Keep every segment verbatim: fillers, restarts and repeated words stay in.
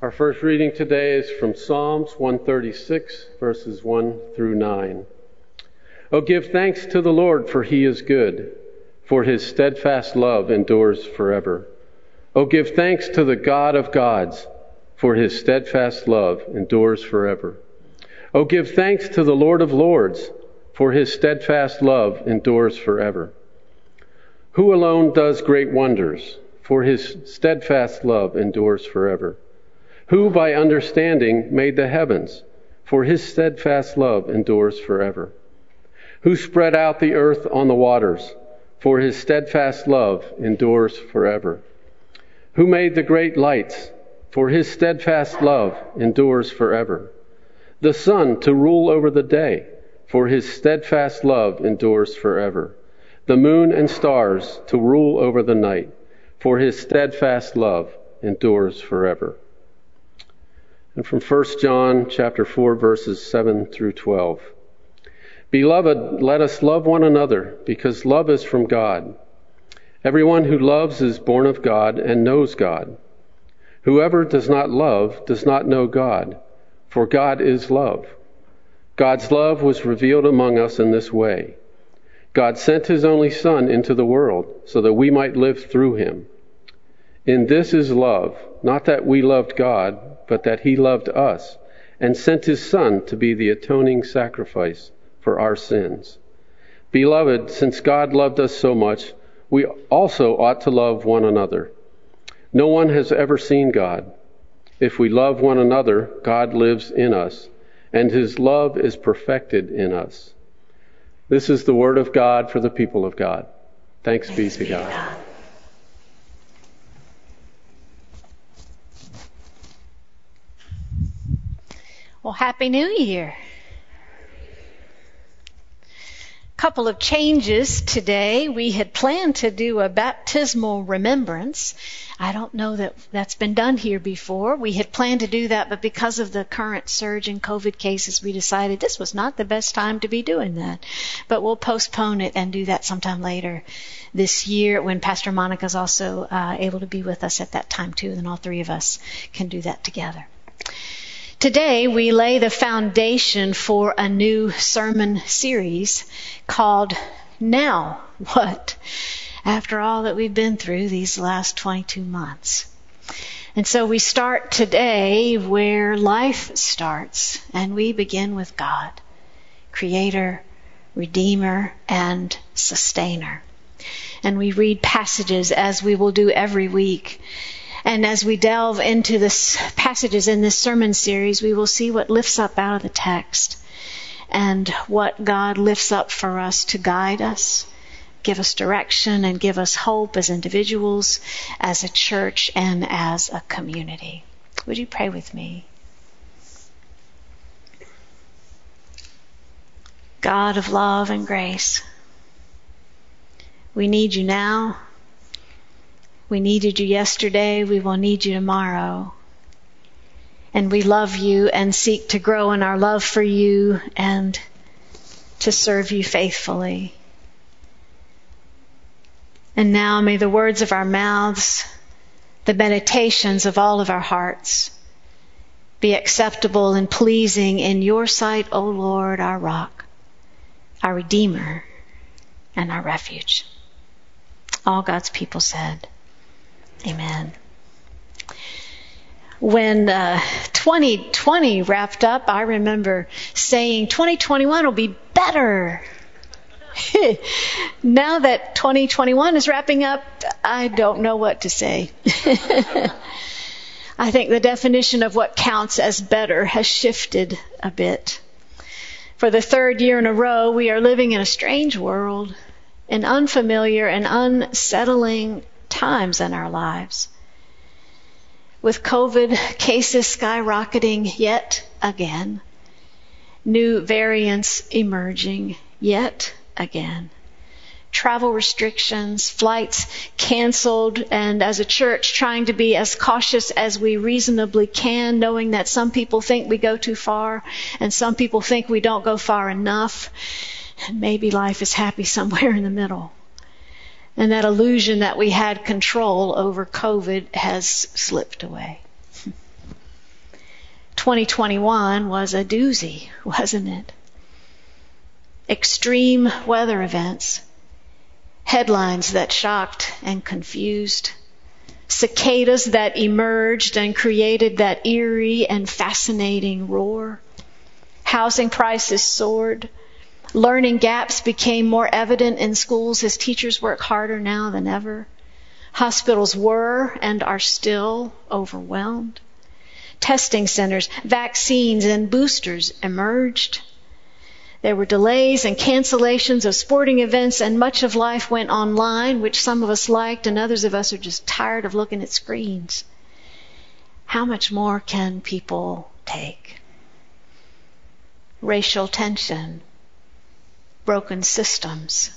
Our first reading today is from Psalms one thirty-six, verses one through nine. Oh, give thanks to the Lord, for he is good, for his steadfast love endures forever. Oh, give thanks to the God of gods, for his steadfast love endures forever. Oh, give thanks to the Lord of lords, for his steadfast love endures forever. Who alone does great wonders, for his steadfast love endures forever. Who by understanding made the heavens, for his steadfast love endures forever. Who spread out the earth on the waters, for his steadfast love endures forever. Who made the great lights, for his steadfast love endures forever. The sun to rule over the day, for his steadfast love endures forever. The moon and stars to rule over the night, for his steadfast love endures forever. And from First John chapter four, verses seven through twelve. Beloved, let us love one another, because love is from God. Everyone who loves is born of God and knows God. Whoever does not love does not know God, for God is love. God's love was revealed among us in this way. God sent his only Son into the world so that we might live through him. In this is love, not that we loved God, but that he loved us and sent his Son to be the atoning sacrifice for our sins. Beloved, since God loved us so much, we also ought to love one another. No one has ever seen God. If we love one another, God lives in us, and his love is perfected in us. This is the word of God for the people of God. Thanks be to God. Well, Happy New Year. Couple of changes today. We had planned to do a baptismal remembrance. I don't know that that's been done here before. We had planned to do that, but because of the current surge in COVID cases, we decided this was not the best time to be doing that. But we'll postpone it and do that sometime later this year when Pastor Monica is also uh, able to be with us at that time too. Then all three of us can do that together. Today, we lay the foundation for a new sermon series called Now What? After all that we've been through these last twenty-two months. And so we start today where life starts, and we begin with God, Creator, Redeemer, and Sustainer. And we read passages, as we will do every week. And as we delve into the passages in this sermon series, we will see what lifts up out of the text and what God lifts up for us to guide us, give us direction, and give us hope as individuals, as a church, and as a community. Would you pray with me? God of love and grace, we need you now. We needed you yesterday, we will need you tomorrow. And we love you and seek to grow in our love for you and to serve you faithfully. And now may the words of our mouths, the meditations of all of our hearts, be acceptable and pleasing in your sight, O Lord, our rock, our Redeemer, and our refuge. All God's people said, amen. When uh, twenty twenty wrapped up, I remember saying twenty twenty-one will be better. Now that twenty twenty-one is wrapping up, I don't know what to say. I think the definition of what counts as better has shifted a bit. For the third year in a row, we are living in a strange world, in unfamiliar and unsettling times in our lives, with COVID cases skyrocketing yet again, new variants emerging yet again, travel restrictions, flights canceled, and as a church trying to be as cautious as we reasonably can, knowing that some people think we go too far and some people think we don't go far enough, and maybe life is happy somewhere in the middle. And that illusion that we had control over COVID has slipped away. twenty twenty-one was a doozy, wasn't it? Extreme weather events, headlines that shocked and confused, cicadas that emerged and created that eerie and fascinating roar. Housing prices soared. Learning gaps became more evident in schools as teachers work harder now than ever. Hospitals were and are still overwhelmed. Testing centers, vaccines, and boosters emerged. There were delays and cancellations of sporting events, and much of life went online, which some of us liked, and others of us are just tired of looking at screens. How much more can people take? Racial tension, broken systems,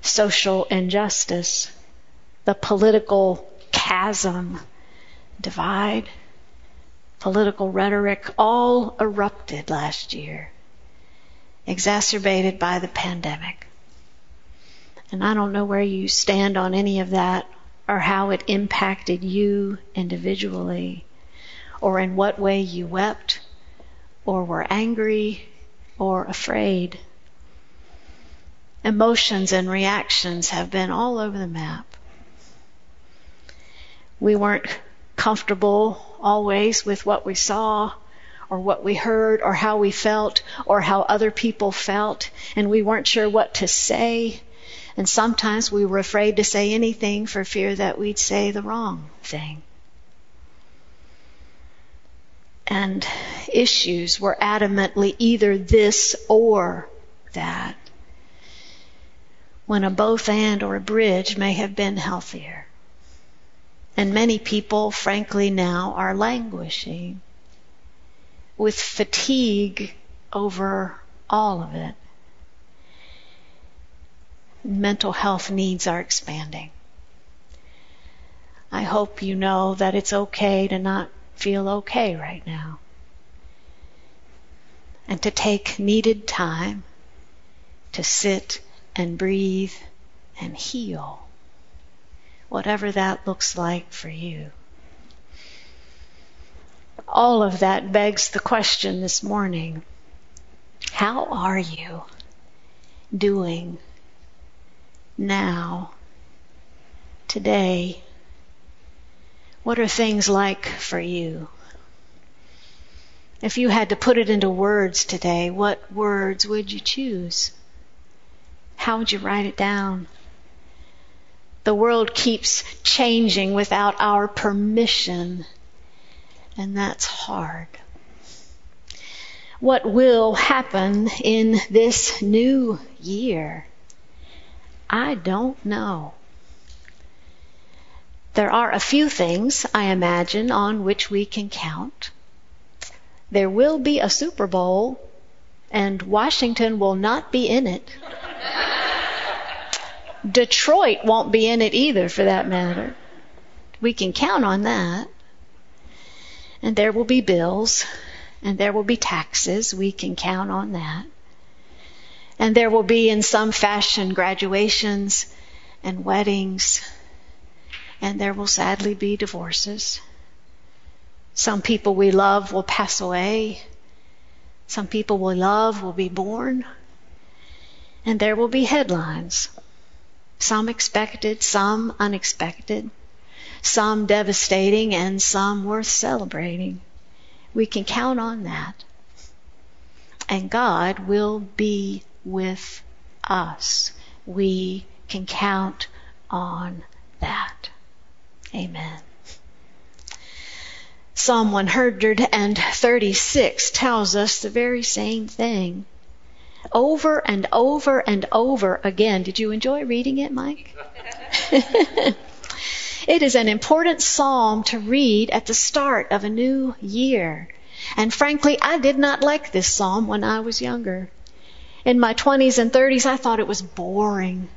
social injustice, the political chasm, divide, political rhetoric, all erupted last year, exacerbated by the pandemic. And I don't know where you stand on any of that, or how it impacted you individually, or in what way you wept, or were angry, or afraid. Emotions and reactions have been all over the map. We weren't comfortable always with what we saw, or what we heard, or how we felt, or how other people felt, and we weren't sure what to say, and sometimes we were afraid to say anything for fear that we'd say the wrong thing. And issues were adamantly either this or that, when a both and or a bridge may have been healthier. And many people, frankly, now are languishing with fatigue over all of it. Mental health needs are expanding. I hope you know that it's okay to not feel okay right now, and to take needed time to sit and breathe and heal, whatever that looks like for you. All of that begs the question this morning: how are you doing now, today? What are things like for you? If you had to put it into words today, what words would you choose? How would you write it down? The world keeps changing without our permission, and that's hard. What will happen in this new year? I don't know. There are a few things, I imagine, on which we can count. There will be a Super Bowl, and Washington will not be in it. Detroit won't be in it either, for that matter. We can count on that. And there will be bills, and there will be taxes. We can count on that. And there will be, in some fashion, graduations and weddings. And there will sadly be divorces. Some people we love will pass away. Some people we love will be born. And there will be headlines. Some expected, some unexpected. Some devastating and some worth celebrating. We can count on that. And God will be with us. We can count on that. Amen. Psalm one hundred thirty-six tells us the very same thing over and over and over again. Did you enjoy reading it, Mike? It is an important psalm to read at the start of a new year. And frankly, I did not like this psalm when I was younger. In my twenties and thirties, I thought it was boring.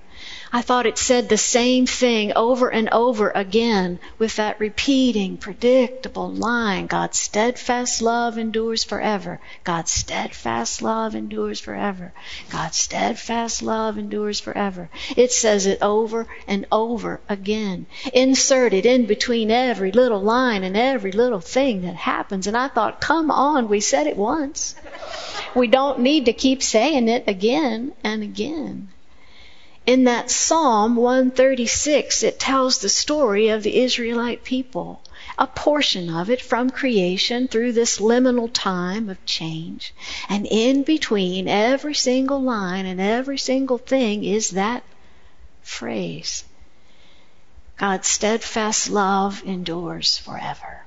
I thought it said the same thing over and over again with that repeating, predictable line. God's steadfast love endures forever. God's steadfast love endures forever. God's steadfast love endures forever. It says it over and over again, inserted in between every little line and every little thing that happens. And I thought, come on, we said it once. We don't need to keep saying it again and again. In that Psalm one thirty-six, it tells the story of the Israelite people, a portion of it from creation through this liminal time of change. And in between every single line and every single thing is that phrase, God's steadfast love endures forever.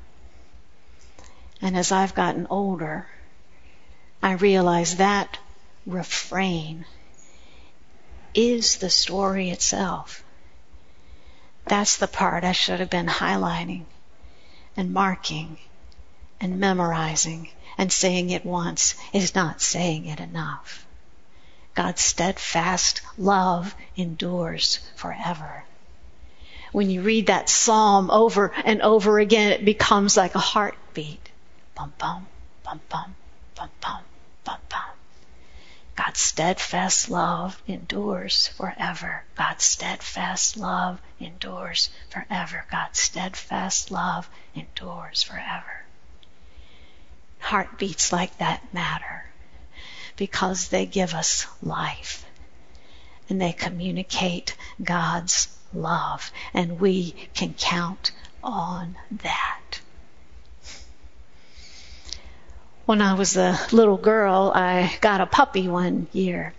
And as I've gotten older, I realize that refrain is the story itself. That's the part I should have been highlighting and marking and memorizing and saying it once is not saying it enough. God's steadfast love endures forever. When you read that psalm over and over again, it becomes like a heartbeat. Bum, bum, bum, bum, bum, bum, bum, bum. God's steadfast love endures forever. God's steadfast love endures forever. God's steadfast love endures forever. Heartbeats like that matter because they give us life and they communicate God's love, and we can count on that. When I was a little girl, I got a puppy one year.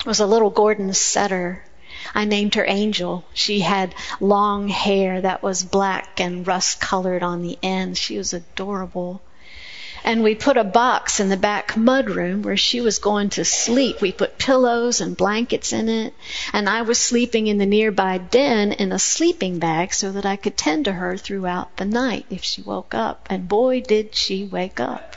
It was a little Gordon setter. I named her Angel. She had long hair that was black and rust-colored on the end. She was adorable. And we put a box in the back mudroom where she was going to sleep. We put pillows and blankets in it. And I was sleeping in the nearby den in a sleeping bag so that I could tend to her throughout the night if she woke up. And boy, did she wake up.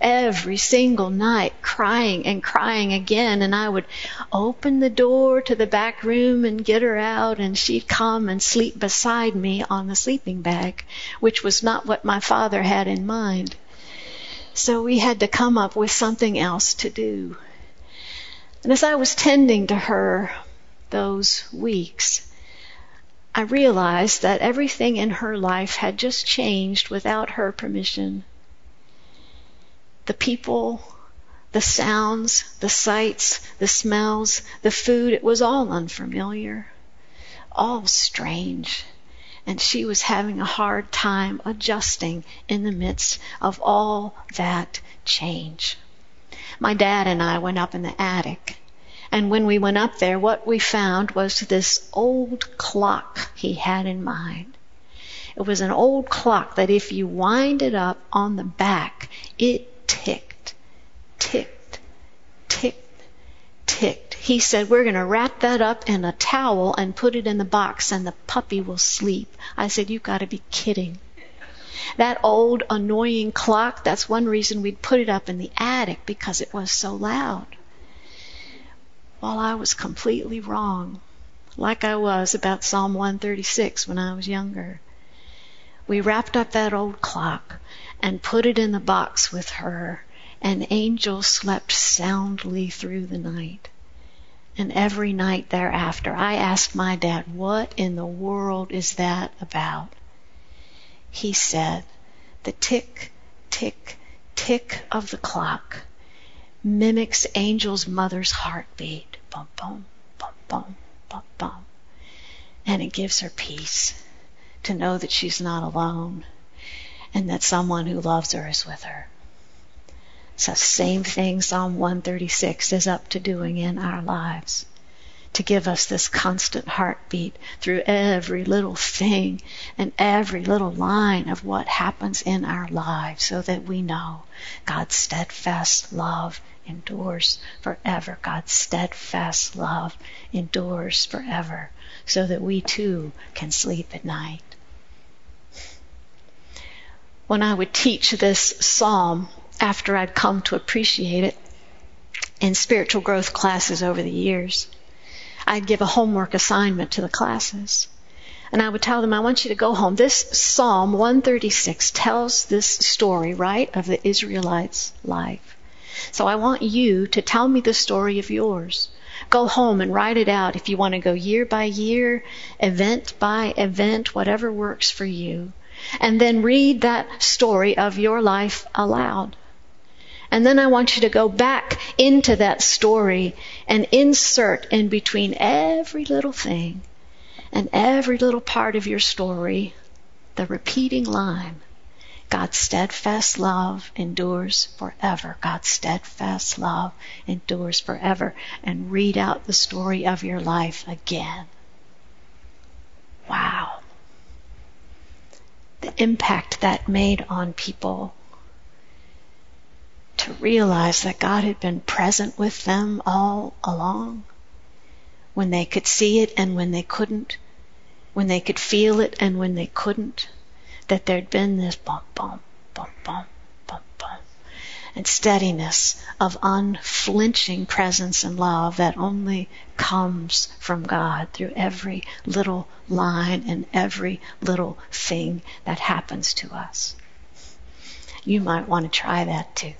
Every single night, crying and crying again. And I would open the door to the back room and get her out. And she'd come and sleep beside me on the sleeping bag, which was not what my father had in mind. So we had to come up with something else to do. And as I was tending to her those weeks, I realized that everything in her life had just changed without her permission. The people, the sounds, the sights, the smells, the food, it was all unfamiliar, all strange. And she was having a hard time adjusting in the midst of all that change. My dad and I went up in the attic. And when we went up there, what we found was this old clock he had in mind. It was an old clock that if you wind it up on the back, it ticked, ticked, ticked. Ticked. He said, we're going to wrap that up in a towel and put it in the box and the puppy will sleep. I said, you've got to be kidding. That old annoying clock, that's one reason we'd put it up in the attic, because it was so loud. Well, I was completely wrong, like I was about Psalm one thirty-six when I was younger. We wrapped up that old clock and put it in the box with her. An Angel slept soundly through the night. And every night thereafter, I asked my dad, what in the world is that about? He said, the tick, tick, tick of the clock mimics Angel's mother's heartbeat. Bum, bum, bum, bum, bum, bum. And it gives her peace to know that she's not alone and that someone who loves her is with her. So same thing Psalm one thirty-six is up to doing in our lives, to give us this constant heartbeat through every little thing and every little line of what happens in our lives so that we know God's steadfast love endures forever. God's steadfast love endures forever so that we too can sleep at night. When I would teach this psalm, after I'd come to appreciate it in spiritual growth classes over the years, I'd give a homework assignment to the classes. And I would tell them, I want you to go home. This Psalm one thirty-six tells this story, right, of the Israelites' life. So I want you to tell me the story of yours. Go home and write it out if you want to go year by year, event by event, whatever works for you. And then read that story of your life aloud. And then I want you to go back into that story and insert in between every little thing and every little part of your story the repeating line, God's steadfast love endures forever. God's steadfast love endures forever. And read out the story of your life again. Wow. The impact that made on people to realize that God had been present with them all along, when they could see it and when they couldn't, when they could feel it and when they couldn't, that there'd been this bump, bump, bump, bump, bump, bump, and steadiness of unflinching presence and love that only comes from God through every little line and every little thing that happens to us. You might want to try that too.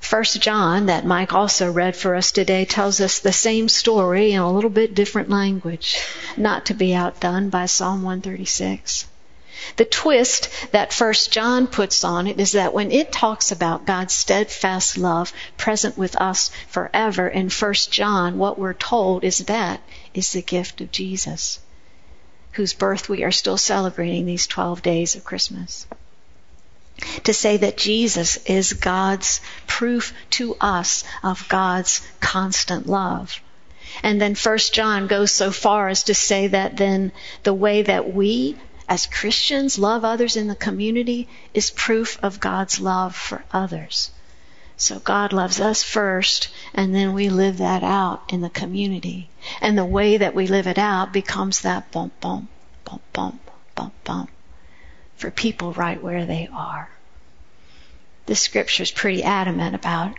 First John, that Mike also read for us today, tells us the same story in a little bit different language, not to be outdone by Psalm one thirty-six. The twist that First John puts on it is that when it talks about God's steadfast love present with us forever in First John, what we're told is that is the gift of Jesus, whose birth we are still celebrating these twelve days of Christmas. To say that Jesus is God's proof to us of God's constant love. And then First John goes so far as to say that then the way that we as Christians love others in the community is proof of God's love for others. So God loves us first, and then we live that out in the community. And the way that we live it out becomes that bump, bump, bump, bump, bump, bump, for people right where they are. This scripture is pretty adamant about it.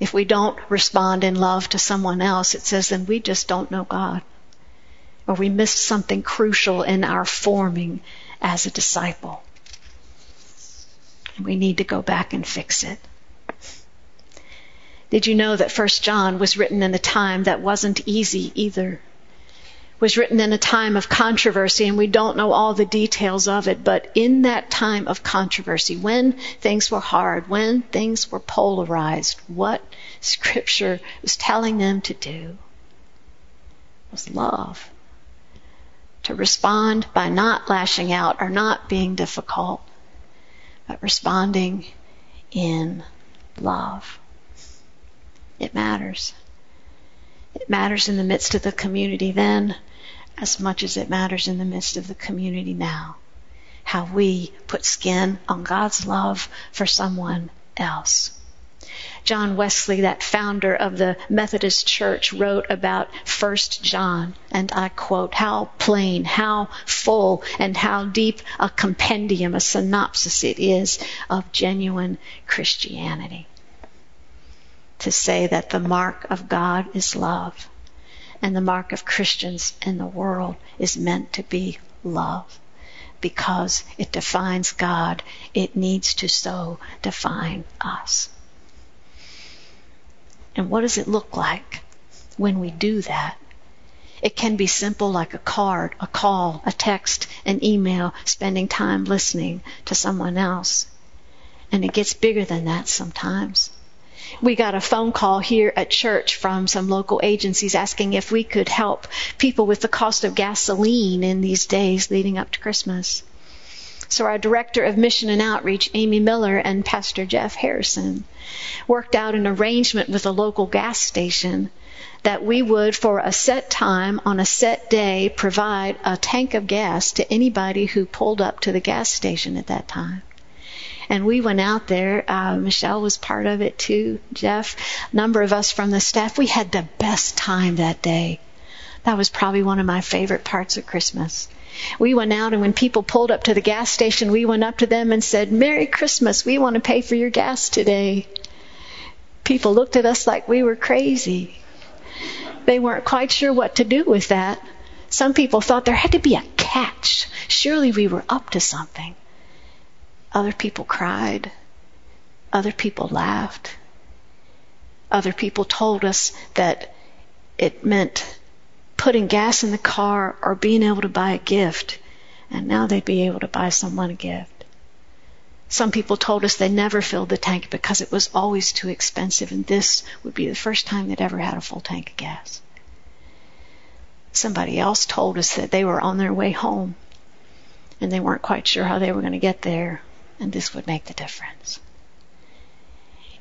If we don't respond in love to someone else, it says then we just don't know God, or we missed something crucial in our forming as a disciple. We need to go back and fix it. Did you know that First John was written in a time that wasn't easy either? Was written in a time of controversy, and we don't know all the details of it, but in that time of controversy, when things were hard, when things were polarized, what Scripture was telling them to do was love. To respond by not lashing out or not being difficult, but responding in love. It matters. It matters in the midst of the community then as much as it matters in the midst of the community now. How we put skin on God's love for someone else. John Wesley, that founder of the Methodist Church, wrote about First John, and I quote, "How plain, how full, and how deep a compendium, a synopsis it is of genuine Christianity." To say that the mark of God is love, and the mark of Christians in the world is meant to be love, because it defines God, it needs to so define us. And what does it look like when we do that? It can be simple, like a card, a call, a text, an email, spending time listening to someone else. And it gets bigger than that sometimes. We got a phone call here at church from some local agencies asking if we could help people with the cost of gasoline in these days leading up to Christmas. So our director of mission and outreach, Amy Miller, and Pastor Jeff Harrison worked out an arrangement with a local gas station that we would, for a set time on a set day, provide a tank of gas to anybody who pulled up to the gas station at that time. And we went out there. Uh, Michelle was part of it too, Jeff, a number of us from the staff. We had the best time that day. That was probably one of my favorite parts of Christmas. We went out, and when people pulled up to the gas station, we went up to them and said, "Merry Christmas, we want to pay for your gas today." People looked at us like we were crazy. They weren't quite sure what to do with that. Some people thought there had to be a catch. Surely we were up to something. Other people cried. Other people laughed. Other people told us that it meant putting gas in the car or being able to buy a gift. And now they'd be able to buy someone a gift. Some people told us they never filled the tank because it was always too expensive, and this would be the first time they'd ever had a full tank of gas. Somebody else told us that they were on their way home and they weren't quite sure how they were going to get there, and this would make the difference.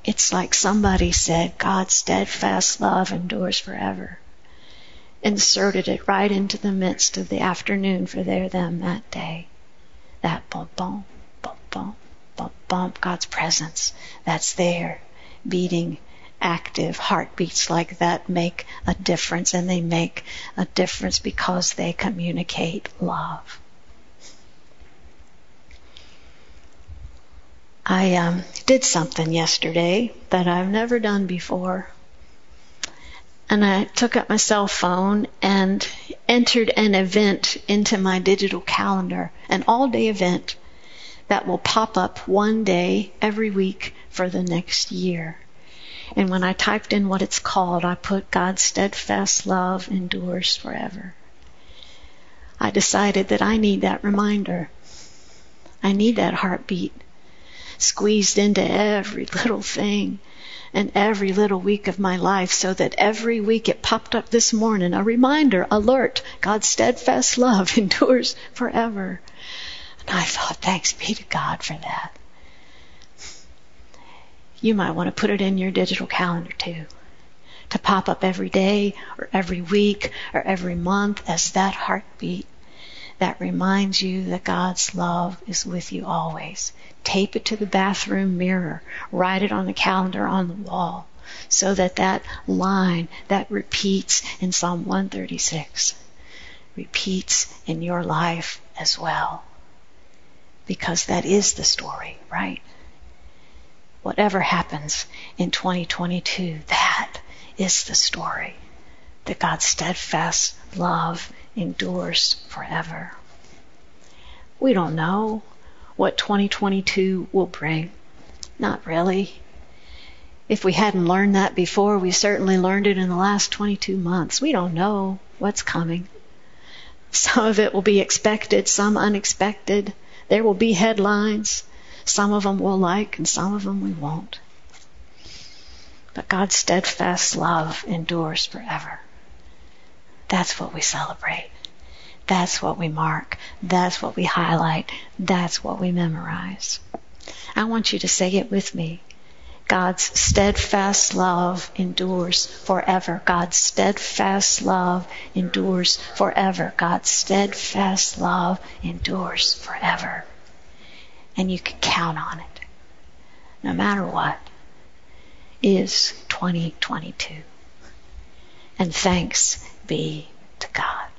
It's like somebody said, God's steadfast love endures forever. Inserted it right into the midst of the afternoon for their them that day. That bump, bump, bump, bump, bump, bump, God's presence, that's there. Beating active heartbeats like that make a difference, and they make a difference because they communicate love. I um, did something yesterday that I've never done before. And I took up my cell phone and entered an event into my digital calendar, an all-day event that will pop up one day every week for the next year. And when I typed in what it's called, I put God's steadfast love endures forever. I decided that I need that reminder. I need that heartbeat squeezed into every little thing and every little week of my life, so that every week it popped up this morning, a reminder, alert, God's steadfast love endures forever. And I thought, thanks be to God for that. You might want to put it in your digital calendar too, to pop up every day or every week or every month as that heartbeat that reminds you that God's love is with you always. Tape it to the bathroom mirror. Write it on the calendar on the wall so that that line that repeats in Psalm one thirty-six repeats in your life as well. Because that is the story, right? Whatever happens in twenty twenty-two, that is the story. That God's steadfast love endures forever. We don't know what twenty twenty-two will bring. Not really. If we hadn't learned that before, we certainly learned it in the last twenty-two months. We don't know what's coming. Some of it will be expected, some unexpected. There will be headlines. Some of them we'll like and some of them we won't. But God's steadfast love endures forever. That's what we celebrate. That's what we mark. That's what we highlight. That's what we memorize. I want you to say it with me. God's steadfast love endures forever. God's steadfast love endures forever. God's steadfast love endures forever. And you can count on it. No matter what is twenty twenty-two. And thanks be to God.